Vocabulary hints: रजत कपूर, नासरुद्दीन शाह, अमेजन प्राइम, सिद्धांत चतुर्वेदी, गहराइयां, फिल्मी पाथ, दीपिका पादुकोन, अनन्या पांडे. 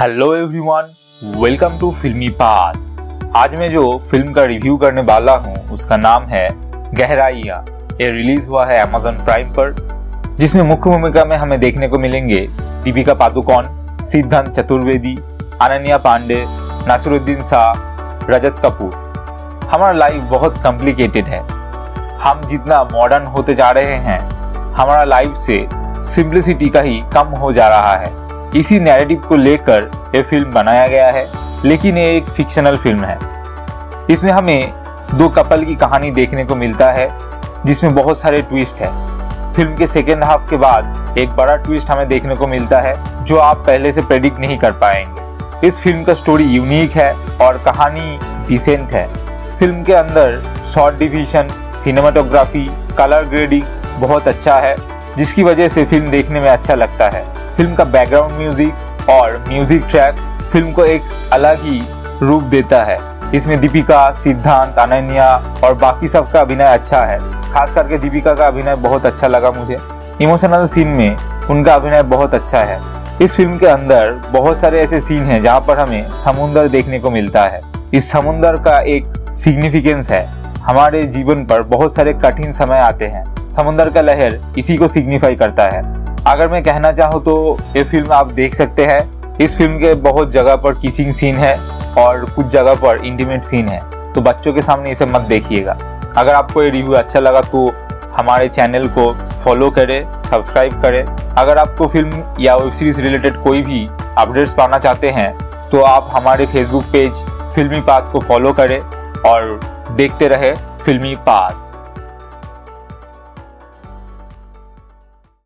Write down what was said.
Hello everyone, welcome to फिल्मी पाथ। आज मैं जो फिल्म का रिव्यू करने वाला हूँ उसका नाम है गहराइयां। ये रिलीज हुआ है अमेजन प्राइम पर, जिसमें मुख्य भूमिका में हमें देखने को मिलेंगे दीपिका पादुकोन, सिद्धांत चतुर्वेदी, अनन्या पांडे, नासरुद्दीन शाह, रजत कपूर। हमारा लाइफ बहुत कॉम्प्लिकेटेड है। हम जितना मॉडर्न होते जा रहे हैं, हमारा लाइफ से सिंप्लिसिटी का ही कम हो जा रहा है। इसी नैरेटिव को लेकर यह फिल्म बनाया गया है, लेकिन ये एक फिक्शनल फिल्म है। इसमें हमें दो कपल की कहानी देखने को मिलता है, जिसमें बहुत सारे ट्विस्ट है। फिल्म के सेकेंड हाफ के बाद एक बड़ा ट्विस्ट हमें देखने को मिलता है, जो आप पहले से प्रेडिक्ट नहीं कर पाएंगे। इस फिल्म का स्टोरी यूनिक है और कहानी डिसेंट है। फिल्म के अंदर shot division, cinematography, colour grading बहुत अच्छा है, जिसकी वजह से फिल्म देखने में अच्छा लगता है। फिल्म का बैकग्राउंड म्यूजिक और म्यूजिक ट्रैक फिल्म को एक अलग ही रूप देता है। इसमें दीपिका, सिद्धांत, अनन्या और बाकी सब का अभिनय अच्छा है। खास करके दीपिका का अभिनय बहुत अच्छा लगा मुझे। इमोशनल सीन में उनका अभिनय बहुत अच्छा है। इस फिल्म के अंदर बहुत सारे ऐसे सीन हैं जहाँ पर हमें समुंदर देखने को मिलता है। इस समुंदर का एक सिग्निफिकेंस है। हमारे जीवन पर बहुत सारे कठिन समय आते हैं, समुंदर का लहर इसी को सिग्निफाई करता है। अगर मैं कहना चाहूँ तो ये फिल्म आप देख सकते हैं। इस फिल्म के बहुत जगह पर किसिंग सीन है और कुछ जगह पर इंटीमेट सीन है, तो बच्चों के सामने इसे मत देखिएगा। अगर आपको ये रिव्यू अच्छा लगा तो हमारे चैनल को फॉलो करें, सब्सक्राइब करें। अगर आपको फिल्म या वेब सीरीज रिलेटेड कोई भी अपडेट्स पाना चाहते हैं तो आप हमारे फेसबुक पेज फिल्मी पाथ को फॉलो करें और देखते रहे फिल्मी पाथ।